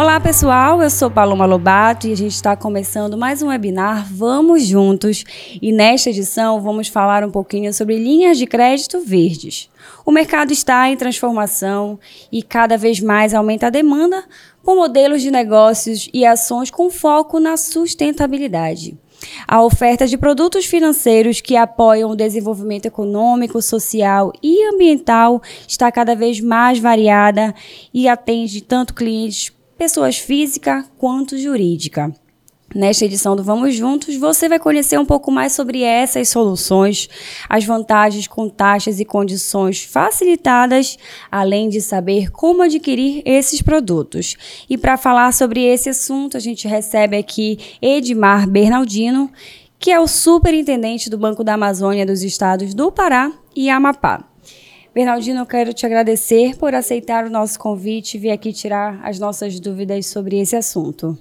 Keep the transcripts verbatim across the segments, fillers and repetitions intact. Olá pessoal, eu sou Paloma Lobato e a gente está começando mais um webinar Vamos Juntos e nesta edição vamos falar um pouquinho sobre linhas de crédito verdes. O mercado está em transformação e cada vez mais aumenta a demanda por modelos de negócios e ações com foco na sustentabilidade. A oferta de produtos financeiros que apoiam o desenvolvimento econômico, social e ambiental está cada vez mais variada e atende tanto clientes pessoas física quanto jurídica. Nesta edição do Vamos Juntos, você vai conhecer um pouco mais sobre essas soluções, as vantagens com taxas e condições facilitadas, além de saber como adquirir esses produtos. E para falar sobre esse assunto, a gente recebe aqui Edmar Bernardino, que é o superintendente do Banco da Amazônia dos estados do Pará e Amapá. Bernardino, eu quero te agradecer por aceitar o nosso convite e vir aqui tirar as nossas dúvidas sobre esse assunto.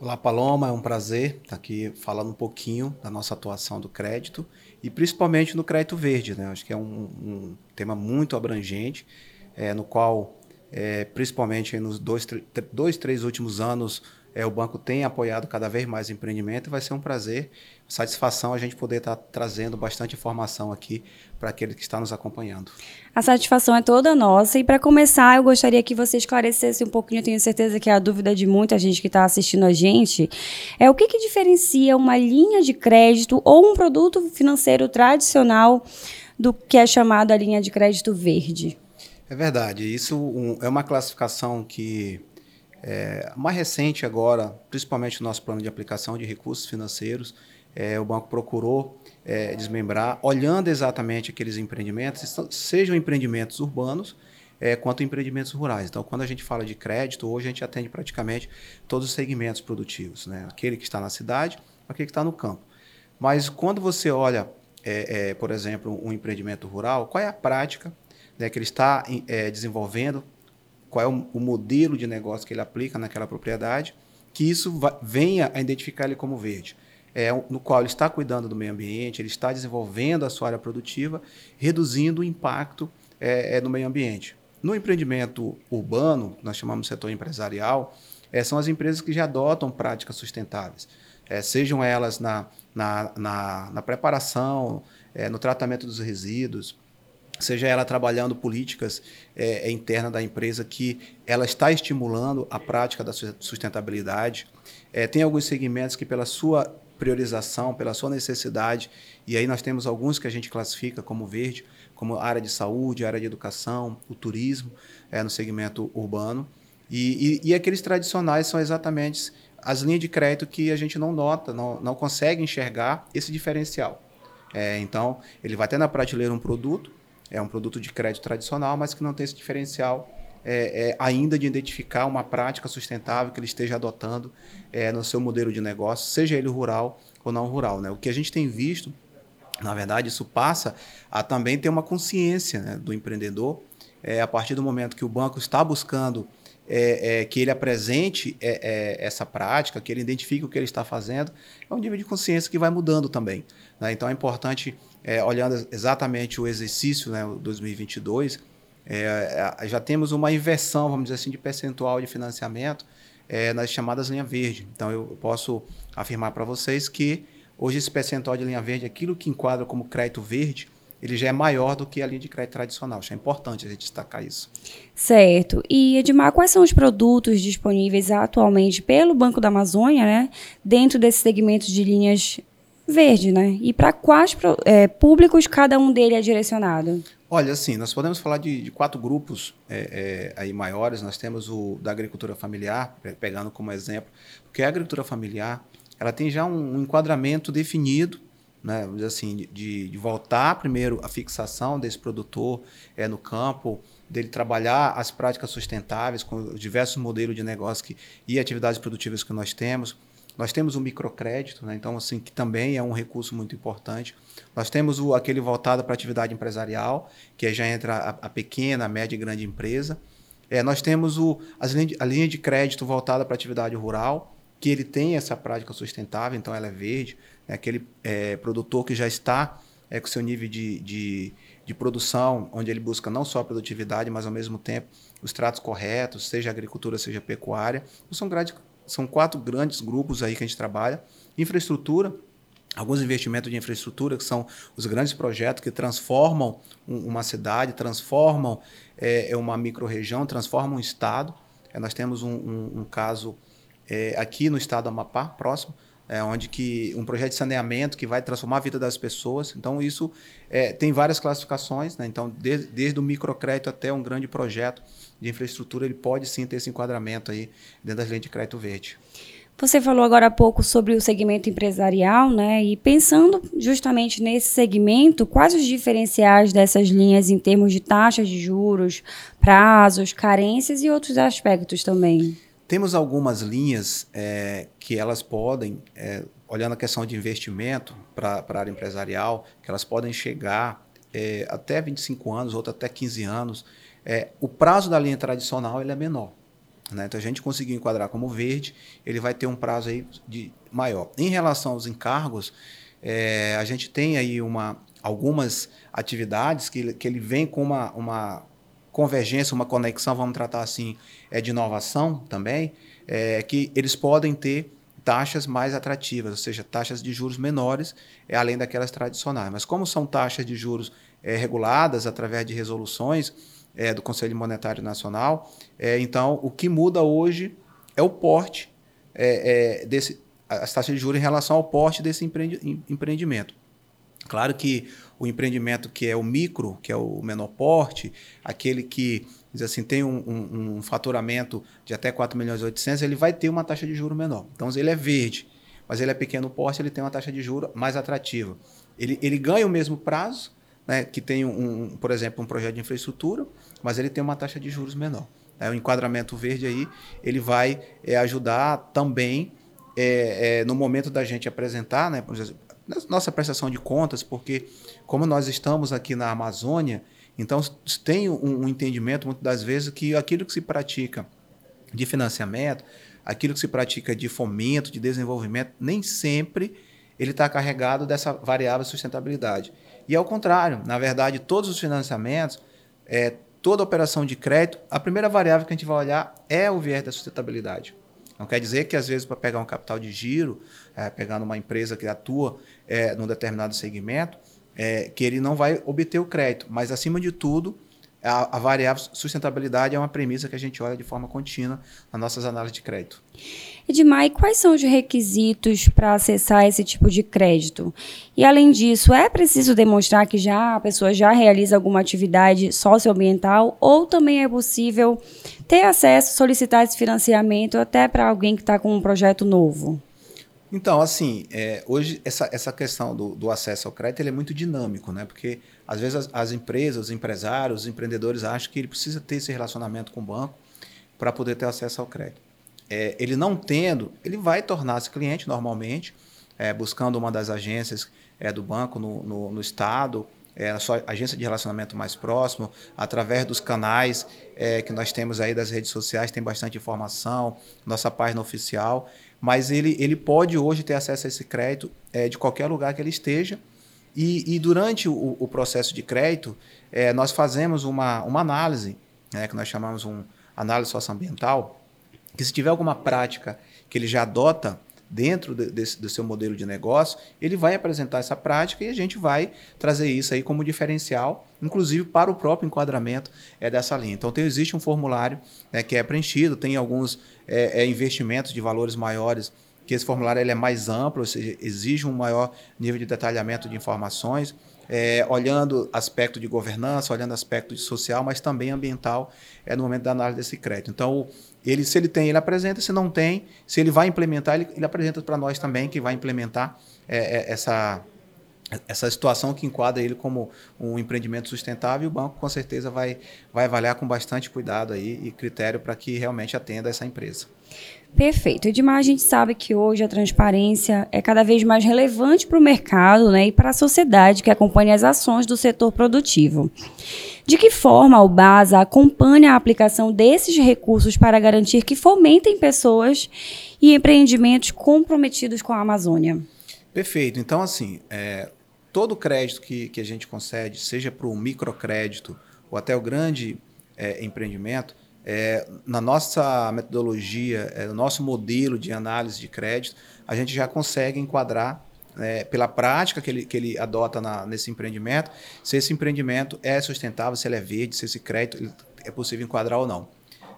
Olá, Paloma, é um prazer estar aqui falando um pouquinho da nossa atuação do crédito e principalmente no crédito verde, né? Acho que é um, um tema muito abrangente, é, no qual, é, principalmente nos dois, tr- dois, três últimos anos, é, o banco tem apoiado cada vez mais o empreendimento e vai ser um prazer, satisfação a gente poder estar trazendo bastante informação aqui para aquele que está nos acompanhando. A satisfação é toda nossa e para começar eu gostaria que você esclarecesse um pouquinho, eu tenho certeza que é a dúvida de muita gente que está assistindo a gente, é o que, que diferencia uma linha de crédito ou um produto financeiro tradicional do que é chamado a linha de crédito verde? É verdade, isso um, é uma classificação que é mais recente agora, principalmente no nosso plano de aplicação de recursos financeiros. É, o banco procurou é, desmembrar, olhando exatamente aqueles empreendimentos, sejam empreendimentos urbanos é, quanto empreendimentos rurais. Então, quando a gente fala de crédito, hoje a gente atende praticamente todos os segmentos produtivos, né? Aquele que está na cidade, aquele que está no campo. Mas quando você olha, é, é, por exemplo, um empreendimento rural, qual é a prática, né, que ele está é, desenvolvendo, qual é o, o modelo de negócio que ele aplica naquela propriedade, que isso vai, venha a identificar ele como verde. É, no qual ele está cuidando do meio ambiente, ele está desenvolvendo a sua área produtiva, reduzindo o impacto é, é, no meio ambiente. No empreendimento urbano, nós chamamos de setor empresarial, é, são as empresas que já adotam práticas sustentáveis, é, sejam elas na, na, na, na preparação, é, no tratamento dos resíduos, seja ela trabalhando políticas é, internas da empresa que ela está estimulando a prática da sustentabilidade. É, tem alguns segmentos que pela sua priorização, pela sua necessidade, e aí nós temos alguns que a gente classifica como verde, como área de saúde, área de educação, o turismo, é, no segmento urbano, e, e, e aqueles tradicionais são exatamente as linhas de crédito que a gente não nota, não, não consegue enxergar esse diferencial. É, então, ele vai ter na prateleira um produto, é um produto de crédito tradicional, mas que não tem esse diferencial É, é, ainda de identificar uma prática sustentável que ele esteja adotando é, no seu modelo de negócio, seja ele rural ou não rural, né? O que a gente tem visto, na verdade, isso passa a também ter uma consciência, né, do empreendedor, é, a partir do momento que o banco está buscando é, é, que ele apresente é, é, essa prática, que ele identifique o que ele está fazendo, é um nível de consciência que vai mudando também, né? Então é importante, é, olhando exatamente o exercício, né, dois mil e vinte e dois, É, já temos uma inversão, vamos dizer assim, de percentual de financiamento é, nas chamadas linha verde. Então, eu posso afirmar para vocês que hoje esse percentual de linha verde, aquilo que enquadra como crédito verde, ele já é maior do que a linha de crédito tradicional. Acho importante a gente destacar isso. Certo. E, Edmar, quais são os produtos disponíveis atualmente pelo Banco da Amazônia, né, dentro desse segmento de linhas verde, né? E para quais é, públicos cada um deles é direcionado? Olha, assim, nós podemos falar de, de quatro grupos é, é, aí maiores. Nós temos o da agricultura familiar, pegando como exemplo, porque a agricultura familiar ela tem já um, um enquadramento definido, né, assim, de, de voltar primeiro a fixação desse produtor é, no campo, dele trabalhar as práticas sustentáveis com os diversos modelos de negócio que, e atividades produtivas que nós temos. Nós temos o microcrédito, né? Então, assim, que também é um recurso muito importante. Nós temos o, aquele voltado para atividade empresarial, que já entra a, a pequena, a média e grande empresa. É, nós temos o, as linha de, a linha de crédito voltada para atividade rural, que ele tem essa prática sustentável, então ela é verde, né? Aquele é, produtor que já está é, com o seu nível de, de, de produção, onde ele busca não só a produtividade, mas ao mesmo tempo os tratos corretos, seja agricultura, seja pecuária. São, grade, são quatro grandes grupos aí que a gente trabalha. Infraestrutura, alguns investimentos de infraestrutura, que são os grandes projetos que transformam uma cidade, transformam é, uma micro-região, transformam um estado. É, nós temos um, um, um caso é, aqui no estado do Amapá, próximo, é, onde que um projeto de saneamento que vai transformar a vida das pessoas. Então, isso é, tem várias classificações, né? Então, desde, desde o microcrédito até um grande projeto de infraestrutura, ele pode sim ter esse enquadramento aí dentro das leis de crédito verde. Você falou agora há pouco sobre o segmento empresarial, né? E pensando justamente nesse segmento, quais os diferenciais dessas linhas em termos de taxas de juros, prazos, carências e outros aspectos também? Temos algumas linhas é, que elas podem, é, olhando a questão de investimento para a área empresarial, que elas podem chegar é, até vinte e cinco anos, outra até quinze anos. É, o prazo da linha tradicional ele é menor. Né? Então, a gente conseguiu enquadrar como verde, ele vai ter um prazo aí de maior. Em relação aos encargos, é, a gente tem aí uma, algumas atividades que ele, que ele vem com uma, uma convergência, uma conexão, vamos tratar assim, é, de inovação também, é, que eles podem ter taxas mais atrativas, ou seja, taxas de juros menores, é, além daquelas tradicionais. Mas como são taxas de juros é, reguladas através de resoluções, É, do Conselho Monetário Nacional, é, então o que muda hoje é o porte, é, é, desse, as taxas de juros em relação ao porte desse empreende, empreendimento. Claro que o empreendimento que é o micro, que é o menor porte, aquele que diz assim, tem um, um, um faturamento de até quatro milhões e oitocentos, ele vai ter uma taxa de juros menor. Então ele é verde, mas ele é pequeno porte, ele tem uma taxa de juros mais atrativa. Ele, ele ganha o mesmo prazo, né, que tem, um, um, por exemplo, um projeto de infraestrutura, mas ele tem uma taxa de juros menor. Né? O enquadramento verde aí, ele vai é, ajudar também é, é, no momento da gente apresentar, né, nossa prestação de contas, porque como nós estamos aqui na Amazônia, então tem um, um entendimento, muitas das vezes, que aquilo que se pratica de financiamento, aquilo que se pratica de fomento, de desenvolvimento, nem sempre ele está carregado dessa variável sustentabilidade. E ao contrário, na verdade, todos os financiamentos, é, toda operação de crédito, a primeira variável que a gente vai olhar é o viés da sustentabilidade. Não quer dizer que, às vezes, para pegar um capital de giro, é, pegando uma empresa que atua é, num determinado segmento, é, que ele não vai obter o crédito. Mas, acima de tudo, a, a variável sustentabilidade é uma premissa que a gente olha de forma contínua nas nossas análises de crédito. Edmar, e quais são os requisitos para acessar esse tipo de crédito? E, além disso, é preciso demonstrar que já a pessoa já realiza alguma atividade socioambiental ou também é possível ter acesso, solicitar esse financiamento até para alguém que está com um projeto novo? Então, assim, é, hoje essa, essa questão do, do acesso ao crédito ele é muito dinâmico, né? Porque, às vezes, as, as empresas, os empresários, os empreendedores acham que ele precisa ter esse relacionamento com o banco para poder ter acesso ao crédito. É, ele não tendo, ele vai tornar-se cliente normalmente, é, buscando uma das agências é, do banco no, no, no estado, é, a sua agência de relacionamento mais próximo, através dos canais é, que nós temos aí das redes sociais, tem bastante informação, nossa página oficial, mas ele, ele pode hoje ter acesso a esse crédito é, de qualquer lugar que ele esteja. E, e durante o, o processo de crédito, é, nós fazemos uma, uma análise, né, que nós chamamos de análise socioambiental, que se tiver alguma prática que ele já adota dentro de, desse, do seu modelo de negócio, ele vai apresentar essa prática e a gente vai trazer isso aí como diferencial, inclusive para o próprio enquadramento é, dessa linha. Então, tem, existe um formulário, né, que é preenchido, tem alguns é, é, investimentos de valores maiores, que esse formulário ele é mais amplo, ou seja, exige um maior nível de detalhamento de informações, é, olhando aspecto de governança, olhando aspecto de social, mas também ambiental, é, no momento da análise desse crédito. Então, ele, se ele tem, ele apresenta, se não tem, se ele vai implementar, ele, ele apresenta para nós também, que vai implementar é, é, essa, essa situação que enquadra ele como um empreendimento sustentável, e o banco, com certeza, vai, vai avaliar com bastante cuidado aí e critério para que realmente atenda essa empresa. Perfeito. Edmar, a gente sabe que hoje a transparência é cada vez mais relevante para o mercado, né, e para a sociedade que acompanha as ações do setor produtivo. De que forma o BASA acompanha a aplicação desses recursos para garantir que fomentem pessoas e empreendimentos comprometidos com a Amazônia? Perfeito. Então, assim, é, todo crédito que, que a gente concede, seja para o microcrédito ou até o grande é, empreendimento, é, na nossa metodologia, é, no nosso modelo de análise de crédito, a gente já consegue enquadrar é, pela prática que ele, que ele adota na, nesse empreendimento, se esse empreendimento é sustentável, se ele é verde, se esse crédito é possível enquadrar ou não.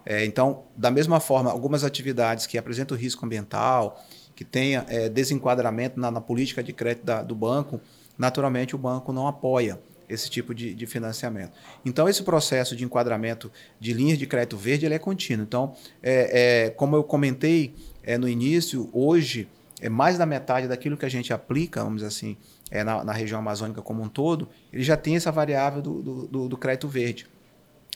É, então, da mesma forma, algumas atividades que apresentam risco ambiental, que tenha é, desenquadramento na, na política de crédito da, do banco, naturalmente o banco não apoia esse tipo de, de financiamento. Então, esse processo de enquadramento de linhas de crédito verde ele é contínuo. Então, é, é, como eu comentei é, no início, hoje é mais da metade daquilo que a gente aplica, vamos dizer assim, é, na, na região amazônica como um todo, ele já tem essa variável do, do, do, do crédito verde.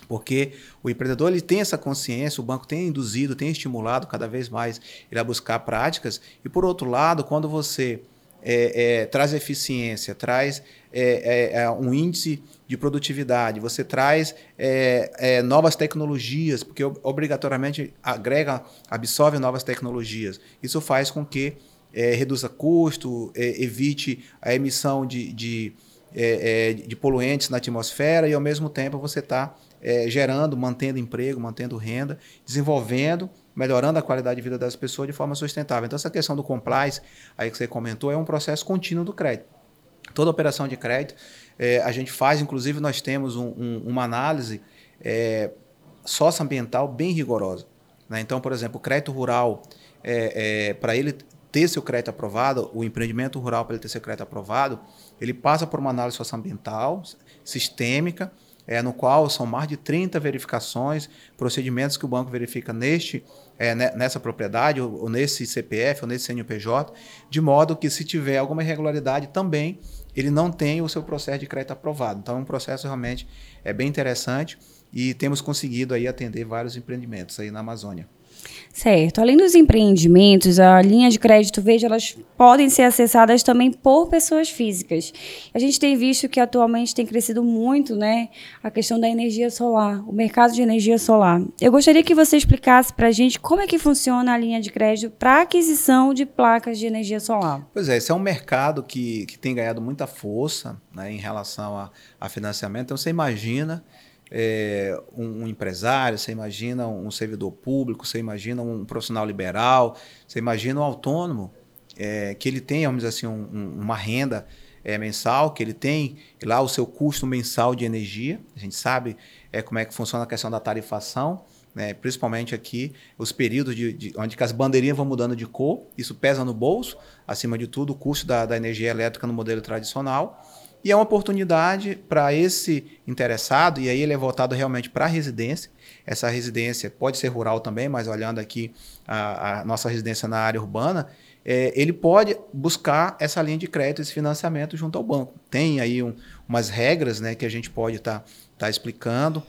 Porque o empreendedor ele tem essa consciência, o banco tem induzido, tem estimulado cada vez mais ele a buscar práticas. E, por outro lado, quando você é, é, traz eficiência, traz é, é, um índice de produtividade, você traz é, é, novas tecnologias, porque obrigatoriamente agrega, absorve novas tecnologias. Isso faz com que é, reduza custo, é, evite a emissão de, de, é, é, de poluentes na atmosfera e, ao mesmo tempo, você está... É, gerando, mantendo emprego, mantendo renda, desenvolvendo, melhorando a qualidade de vida das pessoas de forma sustentável. Então, essa questão do compliance, aí que você comentou, é um processo contínuo do crédito. Toda operação de crédito, é, a gente faz, inclusive, nós temos um, um, uma análise é, socioambiental bem rigorosa, né? Então, por exemplo, o crédito rural, é, é, para ele ter seu crédito aprovado, o empreendimento rural, para ele ter seu crédito aprovado, ele passa por uma análise socioambiental, sistêmica, É, no qual são mais de trinta verificações, procedimentos que o banco verifica neste, é, nessa propriedade, ou, ou nesse C P F, ou nesse C N P J, de modo que se tiver alguma irregularidade também, ele não tem o seu processo de crédito aprovado. Então, é um processo realmente é, bem interessante e temos conseguido aí, atender vários empreendimentos aí na Amazônia. Certo. Além dos empreendimentos, a linha de crédito verde, elas podem ser acessadas também por pessoas físicas. A gente tem visto que atualmente tem crescido muito, né, a questão da energia solar, o mercado de energia solar. Eu gostaria que você explicasse para a gente como é que funciona a linha de crédito para aquisição de placas de energia solar. Pois é, esse é um mercado que, que tem ganhado muita força, né, em relação a, a financiamento. Então, você imagina... É, um, um empresário, você imagina um servidor público, você imagina um profissional liberal, você imagina um autônomo é, que ele tem, vamos dizer assim, um, um, uma renda é, mensal, que ele tem lá o seu custo mensal de energia. A gente sabe é, como é que funciona a questão da tarifação, né? Principalmente aqui, os períodos de, de, onde as bandeirinhas vão mudando de cor, isso pesa no bolso, acima de tudo, o custo da, da energia elétrica no modelo tradicional. E é uma oportunidade para esse interessado, e aí ele é voltado realmente para a residência. Essa residência pode ser rural também, mas olhando aqui a, a nossa residência na área urbana, é, ele pode buscar essa linha de crédito, esse financiamento junto ao banco. Tem aí um, umas regras, né, que a gente pode estar tá, tá explicando.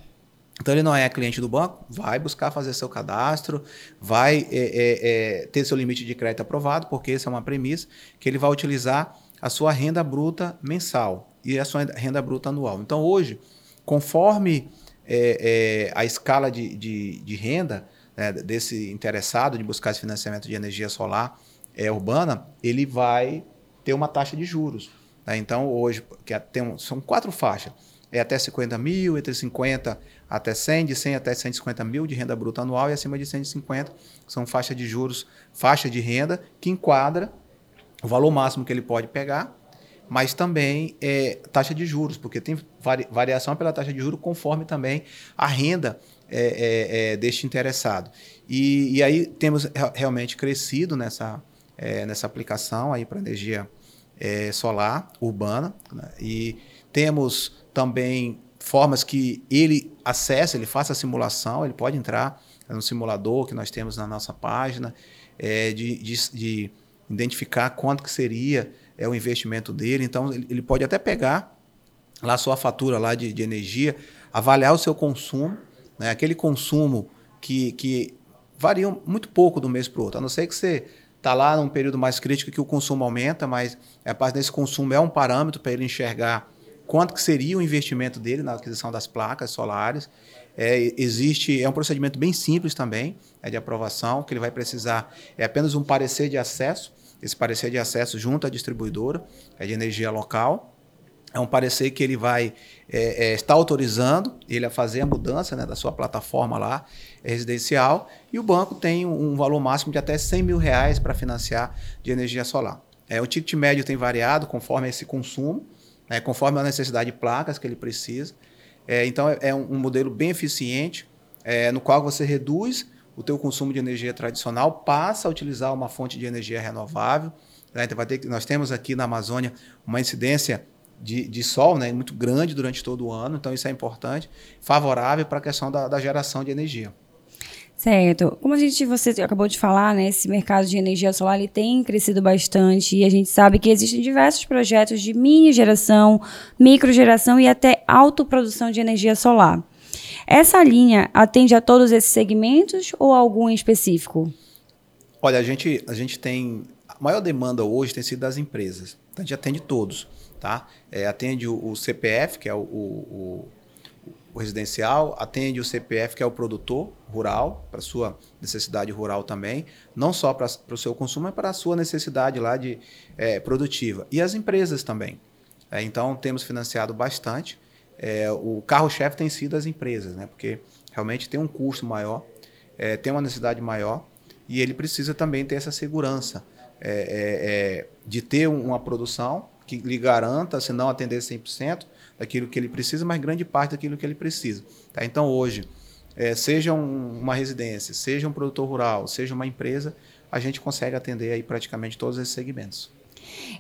Então, ele não é cliente do banco, vai buscar fazer seu cadastro, vai é, é, é, ter seu limite de crédito aprovado, porque essa é uma premissa que ele vai utilizar a sua renda bruta mensal e a sua renda bruta anual. Então, hoje, conforme é, é, a escala de, de, de renda, né, desse interessado de buscar esse financiamento de energia solar é, urbana, ele vai ter uma taxa de juros, né? Então, hoje, que tem, são quatro faixas. É até cinquenta mil, entre cinquenta até cem, de cem até cento e cinquenta mil de renda bruta anual e acima de cento e cinquenta são faixas de juros, faixa de renda que enquadra o valor máximo que ele pode pegar, mas também é, taxa de juros, porque tem variação pela taxa de juros conforme também a renda é, é, é, deste interessado. E, e aí temos realmente crescido nessa, é, nessa aplicação aí para energia é, solar urbana, né? E temos também formas que ele acessa, ele faça a simulação, ele pode entrar no simulador que nós temos na nossa página é, de... de, de identificar quanto que seria é, o investimento dele. Então, ele, ele pode até pegar lá a sua fatura lá de, de energia, avaliar o seu consumo, né? Aquele consumo que, que varia muito pouco do mês para o outro, a não ser que você está lá num período mais crítico que o consumo aumenta, mas a parte desse consumo é um parâmetro para ele enxergar quanto que seria o investimento dele na aquisição das placas solares. É, existe, é um procedimento bem simples também, é de aprovação, que ele vai precisar, é apenas um parecer de acesso, esse parecer de acesso junto à distribuidora, é de energia local, É um parecer que ele vai é, é, estar autorizando ele a fazer a mudança, né, da sua plataforma lá residencial, e o banco tem um valor máximo de até cem mil reais para financiar de energia solar. É, o ticket médio tem variado conforme esse consumo, né, conforme a necessidade de placas que ele precisa. É, então é, é um, um modelo bem eficiente, é, no qual você reduz o teu consumo de energia tradicional, passa a utilizar uma fonte de energia renovável. Né, então vai ter que, nós temos aqui na Amazônia uma incidência De, de sol, né, muito grande durante todo o ano, então isso é importante, favorável para a questão da, da geração de energia. Certo. Como a gente, você acabou de falar, né, esse mercado de energia solar ele tem crescido bastante e a gente sabe que existem diversos projetos de mini geração, micro geração e até autoprodução de energia solar. Essa linha atende a todos esses segmentos ou algum em específico? Olha, a gente, a gente tem... A maior demanda hoje tem sido das empresas. A gente atende todos. Tá? É, atende o, o C P F, que é o, o, o, o residencial, atende o C P F, que é o produtor rural, para sua necessidade rural também, não só para o seu consumo, mas para a sua necessidade lá de, é, produtiva. E as empresas também. É, então, temos financiado bastante. É, o carro-chefe tem sido as empresas, né? Porque realmente tem um custo maior, é, tem uma necessidade maior, e ele precisa também ter essa segurança é, é, é, de ter uma produção que lhe garanta, se não atender cem por cento daquilo que ele precisa, mas grande parte daquilo que ele precisa. Tá? Então, hoje, é, seja um, uma residência, seja um produtor rural, seja uma empresa, a gente consegue atender aí praticamente todos esses segmentos.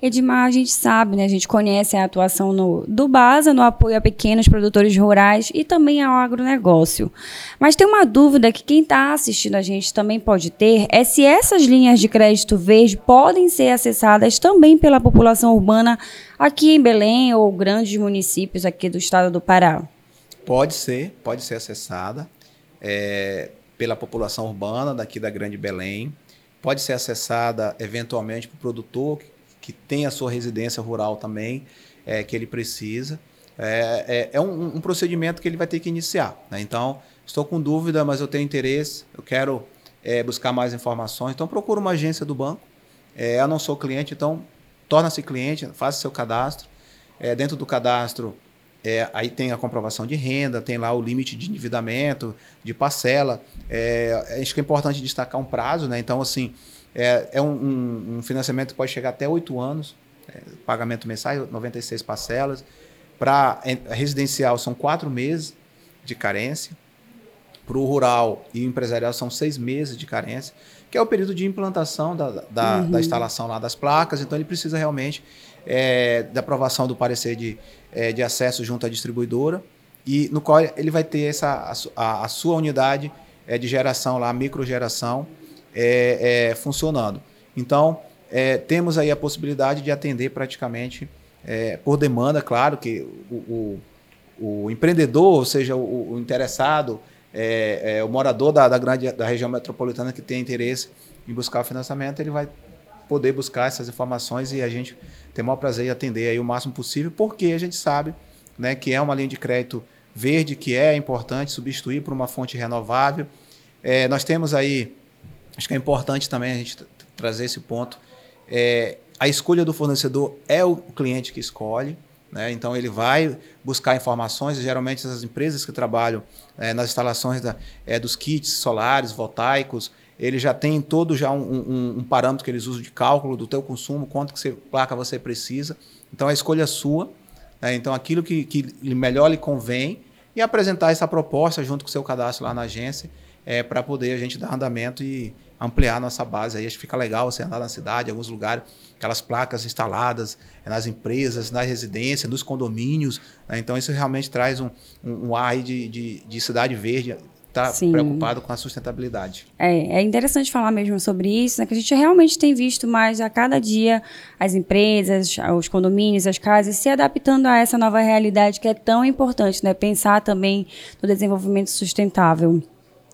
Edmar, a gente sabe, né, a gente conhece a atuação no, do BASA, no apoio a pequenos produtores rurais e também ao agronegócio. Mas tem uma dúvida que quem está assistindo a gente também pode ter, é se essas linhas de crédito verde podem ser acessadas também pela população urbana aqui em Belém ou grandes municípios aqui do estado do Pará. Pode ser, pode ser acessada é, pela população urbana daqui da Grande Belém, pode ser acessada eventualmente para o produtor que tem a sua residência rural também, é, que ele precisa. É, é, é um, um procedimento que ele vai ter que iniciar. Né? Então, estou com dúvida, mas eu tenho interesse, eu quero é, buscar mais informações. Então, procura uma agência do banco. É, eu não sou cliente, então torna-se cliente, faça seu cadastro. É, dentro do cadastro, é, aí tem a comprovação de renda, tem lá o limite de endividamento, de parcela. É, acho que é importante destacar um prazo, né? Então, assim... É, é um, um, um financiamento que pode chegar até oito anos, é, pagamento mensal, noventa e seis parcelas. Para residencial são quatro meses de carência. Para o rural e empresarial são seis meses de carência, que é o período de implantação da, da, uhum. da instalação lá das placas. Então, ele precisa realmente é, da aprovação do parecer de, é, de acesso junto à distribuidora, e no qual ele vai ter essa, a, a sua unidade é, de geração, lá, microgeração, É, é, funcionando. Então, é, temos aí a possibilidade de atender praticamente é, por demanda, claro que o, o, o empreendedor, ou seja, o, o interessado, é, é, o morador da, da, grande, da região metropolitana que tem interesse em buscar o financiamento, ele vai poder buscar essas informações e a gente tem o maior prazer em atender aí o máximo possível, porque a gente sabe, né, que é uma linha de crédito verde, que é importante substituir por uma fonte renovável. É, nós temos aí, acho que é importante também a gente trazer esse ponto. É, a escolha do fornecedor é o cliente que escolhe, né? Então ele vai buscar informações. Geralmente essas empresas que trabalham é, nas instalações da, é, dos kits solares, voltaicos, ele já tem todo já um, um, um parâmetro que eles usam de cálculo do teu consumo, quanto que você, placa você precisa. Então a escolha é sua, né? Então aquilo que, que melhor lhe convém, e apresentar essa proposta junto com o seu cadastro lá na agência é, para poder a gente dar andamento e ampliar nossa base. Aí acho que fica legal você andar na cidade, em alguns lugares, aquelas placas instaladas nas empresas, na residência, nos condomínios, né? Então isso realmente traz um, um, um ar aí de, de, de cidade verde, tá? Sim. Preocupado com a sustentabilidade. É, é interessante falar mesmo sobre isso, né? Que a gente realmente tem visto mais a cada dia as empresas, os condomínios, as casas se adaptando a essa nova realidade que é tão importante, né? Pensar também no desenvolvimento sustentável.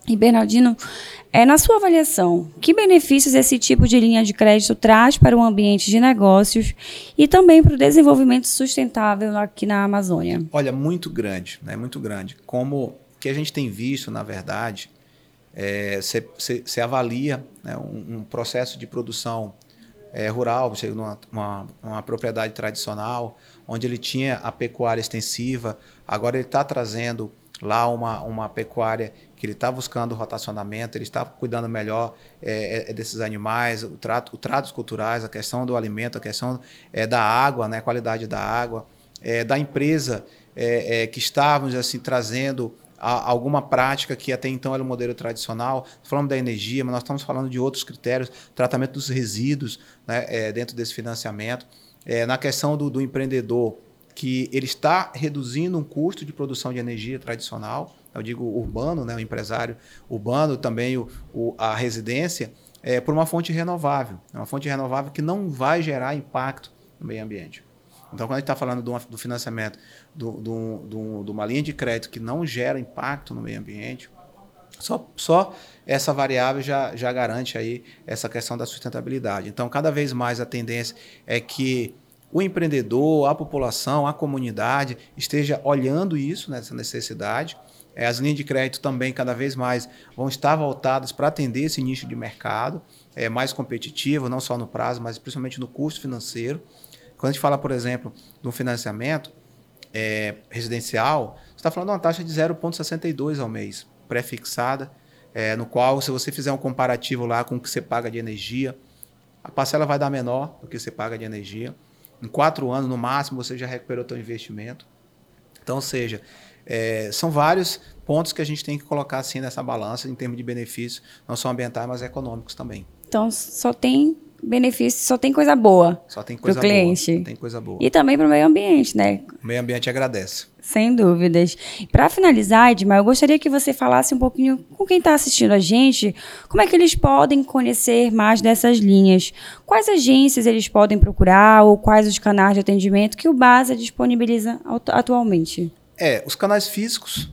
E, Bernardino, é, na sua avaliação, que benefícios esse tipo de linha de crédito traz para o ambiente de negócios e também para o desenvolvimento sustentável aqui na Amazônia? Olha, muito grande, né? Muito grande. Como que a gente tem visto, na verdade, você é, avalia, né, um, um processo de produção é, rural, chega numa uma, uma propriedade tradicional, onde ele tinha a pecuária extensiva, agora ele está trazendo lá uma, uma pecuária que ele está buscando rotacionamento, ele está cuidando melhor é, é, desses animais, o trato, o tratos culturais, a questão do alimento, a questão é, da água, né, a qualidade da água, é, da empresa é, é, que estávamos assim, trazendo a, alguma prática que até então era um modelo tradicional. Falamos da energia, mas nós estamos falando de outros critérios, tratamento dos resíduos, né, é, dentro desse financiamento. É, na questão do, do empreendedor, que ele está reduzindo um custo de produção de energia tradicional, eu digo urbano, né, o empresário urbano, também o, o, a residência, é, por uma fonte renovável. É uma fonte renovável que não vai gerar impacto no meio ambiente. Então, quando a gente está falando do, do financiamento de uma linha de crédito que não gera impacto no meio ambiente, só, só essa variável já, já garante aí essa questão da sustentabilidade. Então, cada vez mais a tendência é que o empreendedor, a população, a comunidade esteja olhando isso, né, essa necessidade. As linhas de crédito também cada vez mais vão estar voltadas para atender esse nicho de mercado é, mais competitivo, não só no prazo, mas principalmente no custo financeiro. Quando a gente fala, por exemplo, de um financiamento é, residencial, você está falando de uma taxa de zero vírgula sessenta e dois ao mês, pré-fixada, é, no qual, se você fizer um comparativo lá com o que você paga de energia, a parcela vai dar menor do que você paga de energia. Em quatro anos, no máximo, você já recuperou seu investimento. Então, ou seja, é, são vários pontos que a gente tem que colocar assim, nessa balança em termos de benefícios, não só ambientais, mas econômicos também. Então, só tem benefício, só tem coisa boa para o cliente. Só tem coisa boa. E também para o meio ambiente, né? O meio ambiente agradece. Sem dúvidas. Para finalizar, Edmar, eu gostaria que você falasse um pouquinho com quem está assistindo a gente, como é que eles podem conhecer mais dessas linhas. Quais agências eles podem procurar ou quais os canais de atendimento que o BASA disponibiliza atualmente? É, os canais físicos,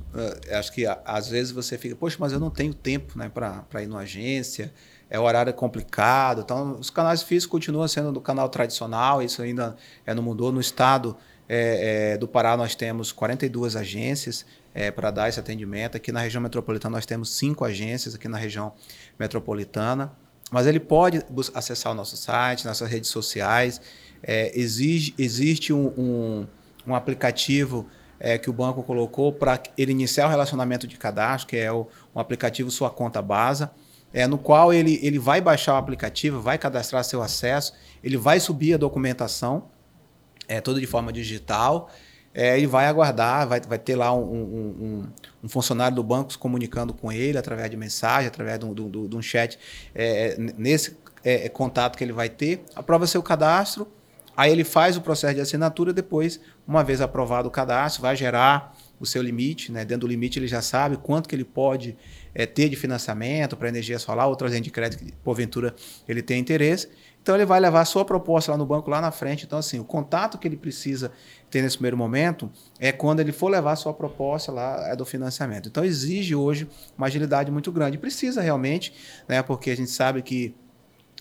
acho que às vezes você fica, poxa, mas eu não tenho tempo, né, para ir numa agência, é, o horário é complicado. Então, os canais físicos continuam sendo do canal tradicional, isso ainda é, não mudou. No estado É, é, do Pará, nós temos quarenta e duas agências é, para dar esse atendimento. Aqui na região metropolitana, nós temos cinco agências aqui na região metropolitana. Mas ele pode acessar o nosso site, nossas redes sociais. É, exige, existe um, um, um aplicativo é, que o banco colocou para ele iniciar o relacionamento de cadastro, que é o, um aplicativo Sua Conta Basa, é, no qual ele, ele vai baixar o aplicativo, vai cadastrar seu acesso, ele vai subir a documentação, É, todo de forma digital, é, ele vai aguardar, vai, vai ter lá um, um, um, um funcionário do banco se comunicando com ele através de mensagem, através de um, de um, de um chat, é, nesse é, contato que ele vai ter, aprova seu cadastro, aí ele faz o processo de assinatura, depois, uma vez aprovado o cadastro, vai gerar o seu limite, né? Dentro do limite ele já sabe quanto que ele pode é, ter de financiamento para energia solar, outras linhas de crédito que, porventura, ele tem interesse. Então, ele vai levar a sua proposta lá no banco, lá na frente. Então, assim, o contato que ele precisa ter nesse primeiro momento é quando ele for levar a sua proposta lá é do financiamento. Então, exige hoje uma agilidade muito grande. Precisa realmente, né? Porque a gente sabe que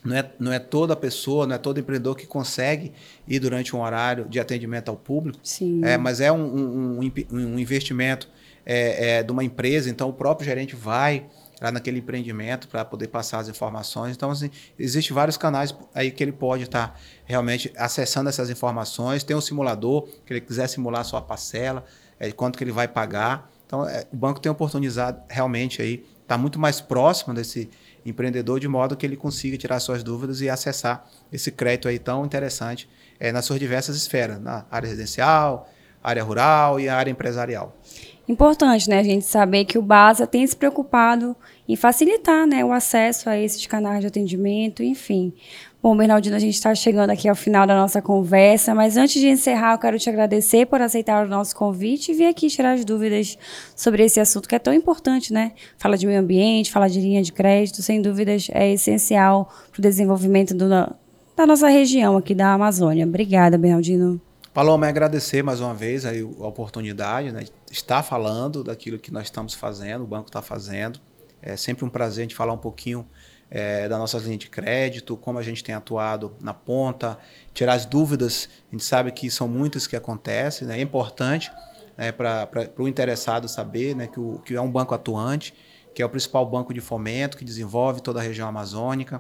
Não é, não é toda pessoa, não é todo empreendedor que consegue ir durante um horário de atendimento ao público. Sim. É, mas é um, um, um investimento é, é, de uma empresa, então o próprio gerente vai lá naquele empreendimento para poder passar as informações. Então, assim, existem vários canais aí que ele pode estar tá realmente acessando essas informações. Tem um simulador, que ele quiser simular a sua parcela, é, quanto que ele vai pagar. Então, é, o banco tem oportunizado realmente aí, está muito mais próximo desse empreendedor, de modo que ele consiga tirar suas dúvidas e acessar esse crédito aí tão interessante é, nas suas diversas esferas, na área residencial, área rural e a área empresarial. Importante, né, a gente saber que o BASA tem se preocupado em facilitar, né, o acesso a esses canais de atendimento, enfim. Bom, Bernardino, a gente está chegando aqui ao final da nossa conversa, mas antes de encerrar, eu quero te agradecer por aceitar o nosso convite e vir aqui tirar as dúvidas sobre esse assunto que é tão importante, né? Fala de meio ambiente, fala de linha de crédito, sem dúvidas é essencial para o desenvolvimento do, da nossa região aqui da Amazônia. Obrigada, Bernardino. Paloma, agradecer mais uma vez aí a oportunidade, né, de estar falando daquilo que nós estamos fazendo, o banco está fazendo. É sempre um prazer a gente falar um pouquinho É, da nossa linha de crédito, como a gente tem atuado na ponta, tirar as dúvidas. A gente sabe que são muitas que acontecem, né? É importante, né, para o interessado saber, né, que, o, que é um banco atuante, que é o principal banco de fomento que desenvolve toda a região amazônica,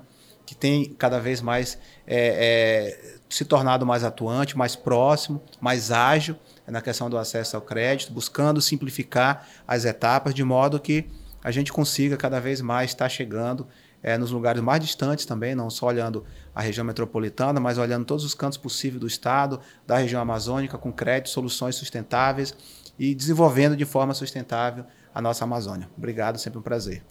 que tem cada vez mais é, é, se tornado mais atuante, mais próximo, mais ágil na questão do acesso ao crédito, buscando simplificar as etapas de modo que a gente consiga cada vez mais estar chegando é, nos lugares mais distantes também, não só olhando a região metropolitana, mas olhando todos os cantos possíveis do estado, da região amazônica, com crédito, soluções sustentáveis e desenvolvendo de forma sustentável a nossa Amazônia. Obrigado, sempre um prazer.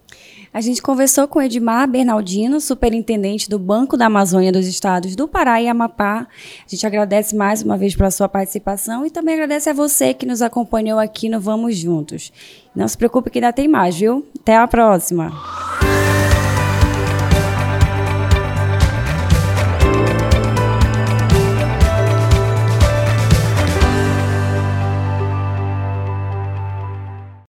A gente conversou com Edmar Bernardino, superintendente do Banco da Amazônia dos estados do Pará e Amapá. A gente agradece mais uma vez pela sua participação e também agradece a você que nos acompanhou aqui no Vamos Juntos. Não se preocupe que ainda tem mais, viu? Até a próxima!